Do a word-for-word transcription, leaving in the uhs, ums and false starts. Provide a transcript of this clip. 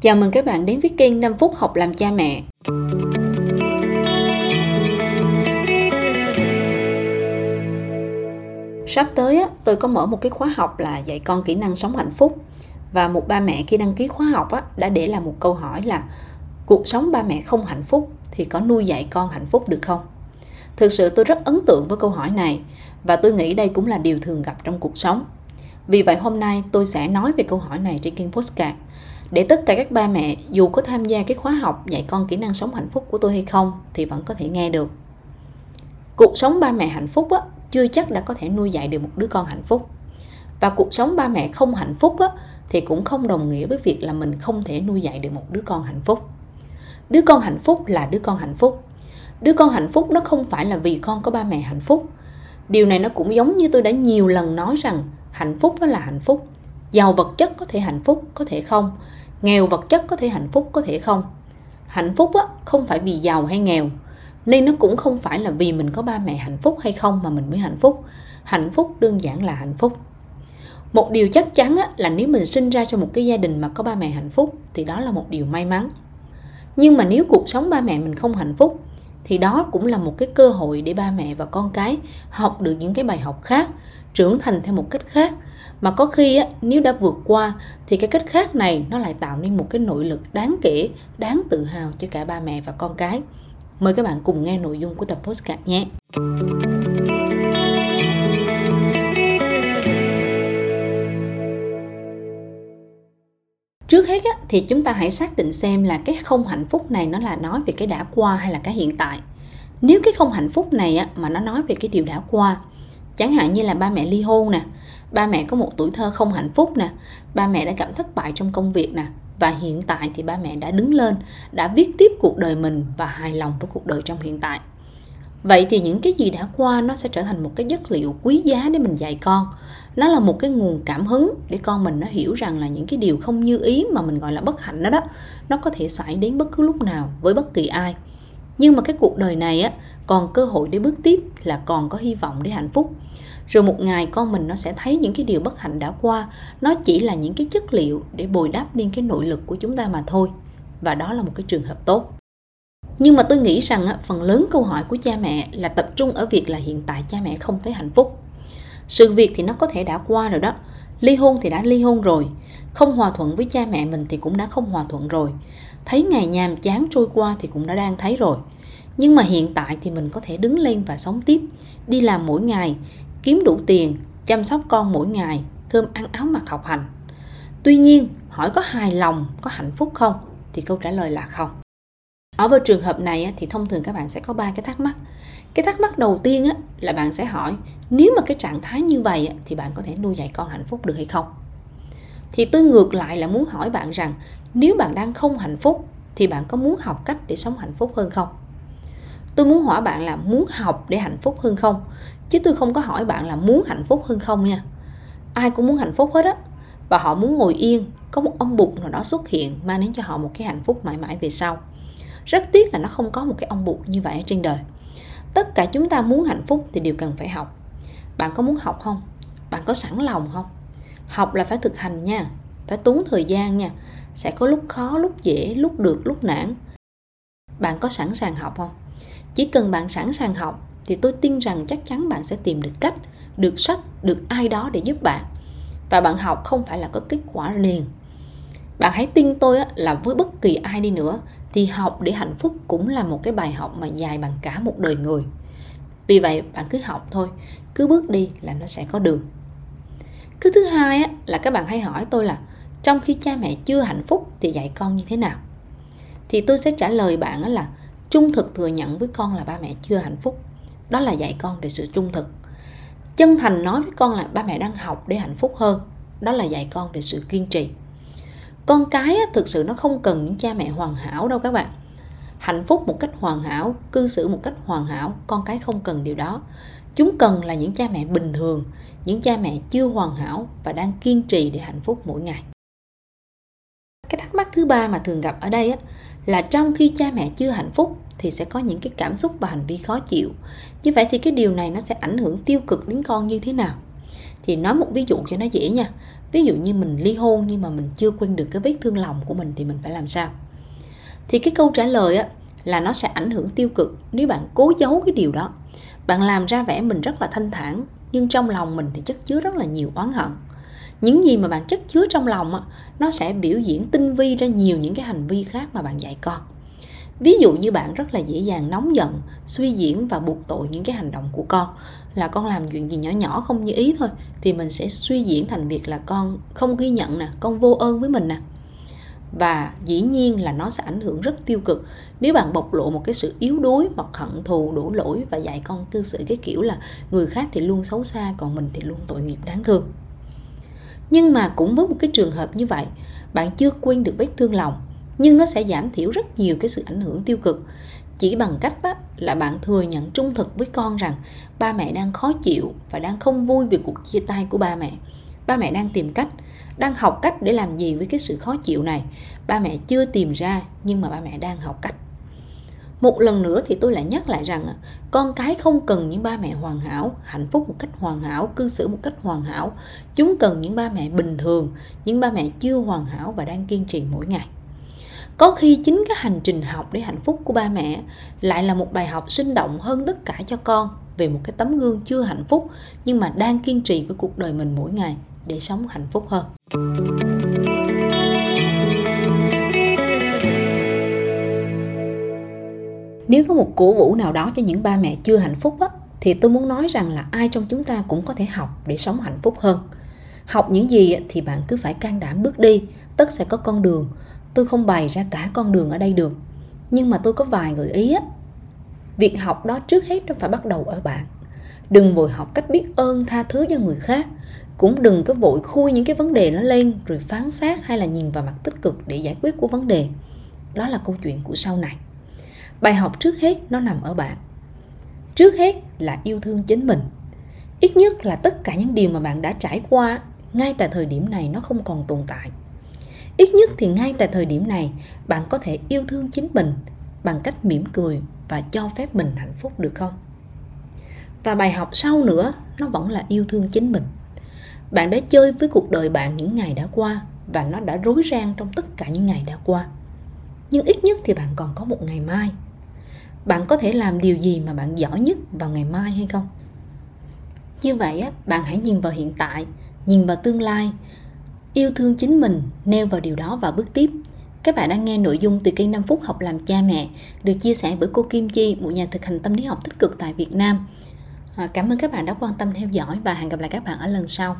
Chào mừng các bạn đến với kênh năm phút học làm cha mẹ. Sắp tới tôi có mở một cái khóa học là dạy con kỹ năng sống hạnh phúc. Và một ba mẹ khi đăng ký khóa học đã để lại một câu hỏi là: cuộc sống ba mẹ không hạnh phúc thì có nuôi dạy con hạnh phúc được không? Thực sự tôi rất ấn tượng với câu hỏi này. Và tôi nghĩ đây cũng là điều thường gặp trong cuộc sống. Vì vậy hôm nay tôi sẽ nói về câu hỏi này trên kênh podcast, để tất cả các ba mẹ dù có tham gia cái khóa học dạy con kỹ năng sống hạnh phúc của tôi hay không thì vẫn có thể nghe được. Cuộc sống ba mẹ hạnh phúc á, chưa chắc đã có thể nuôi dạy được một đứa con hạnh phúc. Và cuộc sống ba mẹ không hạnh phúc á, thì cũng không đồng nghĩa với việc là mình không thể nuôi dạy được một đứa con hạnh phúc. Đứa con hạnh phúc là đứa con hạnh phúc. Đứa con hạnh phúc nó không phải là vì con có ba mẹ hạnh phúc. Điều này nó cũng giống như tôi đã nhiều lần nói rằng hạnh phúc nó là hạnh phúc. Giàu vật chất có thể hạnh phúc, có thể không. Nghèo vật chất có thể hạnh phúc, có thể không. Hạnh phúc á, không phải vì giàu hay nghèo. Nên nó cũng không phải là vì mình có ba mẹ hạnh phúc hay không mà mình mới hạnh phúc. Hạnh phúc đơn giản là hạnh phúc. Một điều chắc chắn á, là nếu mình sinh ra trong một cái gia đình mà có ba mẹ hạnh phúc thì đó là một điều may mắn. Nhưng mà nếu cuộc sống ba mẹ mình không hạnh phúc thì đó cũng là một cái cơ hội để ba mẹ và con cái học được những cái bài học khác, trưởng thành theo một cách khác. Mà có khi á, nếu đã vượt qua thì cái cách khác này nó lại tạo nên một cái nội lực đáng kể, đáng tự hào cho cả ba mẹ và con cái. Mời các bạn cùng nghe nội dung của tập podcast nhé. Trước hết á, thì chúng ta hãy xác định xem là cái không hạnh phúc này nó là nói về cái đã qua hay là cái hiện tại. Nếu cái không hạnh phúc này á, mà nó nói về cái điều đã qua, chẳng hạn như là ba mẹ ly hôn nè, ba mẹ có một tuổi thơ không hạnh phúc nè, ba mẹ đã gặp thất bại trong công việc nè, và hiện tại thì ba mẹ đã đứng lên, đã viết tiếp cuộc đời mình và hài lòng với cuộc đời trong hiện tại. Vậy thì những cái gì đã qua nó sẽ trở thành một cái chất liệu quý giá để mình dạy con. Nó là một cái nguồn cảm hứng để con mình nó hiểu rằng là những cái điều không như ý mà mình gọi là bất hạnh đó đó, nó có thể xảy đến bất cứ lúc nào với bất kỳ ai. Nhưng mà cái cuộc đời này á, còn cơ hội để bước tiếp, là còn có hy vọng để hạnh phúc. Rồi một ngày con mình nó sẽ thấy những cái điều bất hạnh đã qua, nó chỉ là những cái chất liệu để bồi đắp nên cái nội lực của chúng ta mà thôi. Và đó là một cái trường hợp tốt. Nhưng mà tôi nghĩ rằng á, phần lớn câu hỏi của cha mẹ là tập trung ở việc là hiện tại cha mẹ không thấy hạnh phúc. Sự việc thì nó có thể đã qua rồi đó. Ly hôn thì đã ly hôn rồi. Không hòa thuận với cha mẹ mình thì cũng đã không hòa thuận rồi. Thấy ngày nhàm chán trôi qua thì cũng đã đang thấy rồi. Nhưng mà hiện tại thì mình có thể đứng lên và sống tiếp. Đi làm mỗi ngày, kiếm đủ tiền, chăm sóc con mỗi ngày, cơm ăn áo mặc học hành. Tuy nhiên, hỏi có hài lòng, có hạnh phúc không? Thì câu trả lời là không. Ở vào trường hợp này thì thông thường các bạn sẽ có ba cái thắc mắc. Cái thắc mắc đầu tiên là bạn sẽ hỏi, nếu mà cái trạng thái như vậy thì bạn có thể nuôi dạy con hạnh phúc được hay không? Thì tôi ngược lại là muốn hỏi bạn rằng, nếu bạn đang không hạnh phúc thì bạn có muốn học cách để sống hạnh phúc hơn không? Tôi muốn hỏi bạn là muốn học để hạnh phúc hơn không? Chứ tôi không có hỏi bạn là muốn hạnh phúc hơn không nha. Ai cũng muốn hạnh phúc hết á. Và họ muốn ngồi yên, có một ông bụt nào đó xuất hiện mang đến cho họ một cái hạnh phúc mãi mãi về sau. Rất tiếc là nó không có một cái ông bụt như vậy ở trên đời. Tất cả chúng ta muốn hạnh phúc thì đều cần phải học. Bạn có muốn học không? Bạn có sẵn lòng không? Học là phải thực hành nha, phải tốn thời gian nha. Sẽ có lúc khó, lúc dễ, lúc được, lúc nản. Bạn có sẵn sàng học không? Chỉ cần bạn sẵn sàng học thì tôi tin rằng chắc chắn bạn sẽ tìm được cách, được sách, được ai đó để giúp bạn. Và bạn học không phải là có kết quả liền. Bạn hãy tin tôi là với bất kỳ ai đi nữa thì học để hạnh phúc cũng là một cái bài học mà dài bằng cả một đời người. Vì vậy bạn cứ học thôi, cứ bước đi là nó sẽ có đường. Cứ thứ hai là các bạn hay hỏi tôi là trong khi cha mẹ chưa hạnh phúc thì dạy con như thế nào? Thì tôi sẽ trả lời bạn là trung thực thừa nhận với con là ba mẹ chưa hạnh phúc. Đó là dạy con về sự trung thực. Chân thành nói với con là ba mẹ đang học để hạnh phúc hơn. Đó là dạy con về sự kiên trì. Con cái thực sự nó không cần những cha mẹ hoàn hảo đâu các bạn. Hạnh phúc một cách hoàn hảo, cư xử một cách hoàn hảo, con cái không cần điều đó. Chúng cần là những cha mẹ bình thường, những cha mẹ chưa hoàn hảo và đang kiên trì để hạnh phúc mỗi ngày. Cái thắc mắc thứ ba mà thường gặp ở đây á, là trong khi cha mẹ chưa hạnh phúc thì sẽ có những cái cảm xúc và hành vi khó chịu. Như vậy thì cái điều này nó sẽ ảnh hưởng tiêu cực đến con như thế nào? Thì nói một ví dụ cho nó dễ nha. Ví dụ như mình ly hôn nhưng mà mình chưa quên được cái vết thương lòng của mình thì mình phải làm sao? Thì cái câu trả lời á, là nó sẽ ảnh hưởng tiêu cực nếu bạn cố giấu cái điều đó. Bạn làm ra vẻ mình rất là thanh thản, nhưng trong lòng mình thì chất chứa rất là nhiều oán hận. Những gì mà bạn chất chứa trong lòng á, nó sẽ biểu diễn tinh vi ra nhiều những cái hành vi khác mà bạn dạy con. Ví dụ như bạn rất là dễ dàng nóng giận, suy diễn và buộc tội những cái hành động của con. Là con làm chuyện gì nhỏ nhỏ không như ý thôi, thì mình sẽ suy diễn thành việc là con không ghi nhận nè, con vô ơn với mình nè. Và dĩ nhiên là nó sẽ ảnh hưởng rất tiêu cực nếu bạn bộc lộ một cái sự yếu đuối hoặc hận thù đổ lỗi và dạy con cư xử cái kiểu là người khác thì luôn xấu xa còn mình thì luôn tội nghiệp đáng thương. Nhưng mà cũng với một cái trường hợp như vậy, bạn chưa quên được vết thương lòng, nhưng nó sẽ giảm thiểu rất nhiều cái sự ảnh hưởng tiêu cực. Chỉ bằng cách đó là bạn thừa nhận trung thực với con rằng ba mẹ đang khó chịu và đang không vui vì cuộc chia tay của ba mẹ. Ba mẹ đang tìm cách, đang học cách để làm gì với cái sự khó chịu này. Ba mẹ chưa tìm ra nhưng mà ba mẹ đang học cách. Một lần nữa thì tôi lại nhắc lại rằng con cái không cần những ba mẹ hoàn hảo, hạnh phúc một cách hoàn hảo, cư xử một cách hoàn hảo. Chúng cần những ba mẹ bình thường, những ba mẹ chưa hoàn hảo và đang kiên trì mỗi ngày. Có khi chính cái hành trình học để hạnh phúc của ba mẹ lại là một bài học sinh động hơn tất cả cho con về một cái tấm gương chưa hạnh phúc nhưng mà đang kiên trì với cuộc đời mình mỗi ngày để sống hạnh phúc hơn. Nếu có một cổ vũ nào đó cho những ba mẹ chưa hạnh phúc á, thì tôi muốn nói rằng là ai trong chúng ta cũng có thể học để sống hạnh phúc hơn. Học những gì thì bạn cứ phải can đảm bước đi, tất sẽ có con đường. Tôi không bày ra cả con đường ở đây được, nhưng mà tôi có vài gợi ý á. Việc học đó trước hết nó phải bắt đầu ở bạn. Đừng vội học cách biết ơn tha thứ cho người khác. Cũng đừng có vội khui những cái vấn đề nó lên rồi phán xét hay là nhìn vào mặt tích cực để giải quyết của vấn đề. Đó là câu chuyện của sau này. Bài học trước hết nó nằm ở bạn. Trước hết là yêu thương chính mình. Ít nhất là tất cả những điều mà bạn đã trải qua ngay tại thời điểm này nó không còn tồn tại. Ít nhất thì ngay tại thời điểm này bạn có thể yêu thương chính mình bằng cách mỉm cười và cho phép mình hạnh phúc được không? Và bài học sau nữa nó vẫn là yêu thương chính mình. Bạn đã chơi với cuộc đời bạn những ngày đã qua và nó đã rối ren trong tất cả những ngày đã qua. Nhưng ít nhất thì bạn còn có một ngày mai. Bạn có thể làm điều gì mà bạn giỏi nhất vào ngày mai hay không? Như vậy á, bạn hãy nhìn vào hiện tại, nhìn vào tương lai, yêu thương chính mình, nêu vào điều đó và bước tiếp. Các bạn đang nghe nội dung từ kênh năm phút học làm cha mẹ được chia sẻ bởi cô Kim Chi, một nhà thực hành tâm lý học tích cực tại Việt Nam. À, cảm ơn các bạn đã quan tâm theo dõi và hẹn gặp lại các bạn ở lần sau.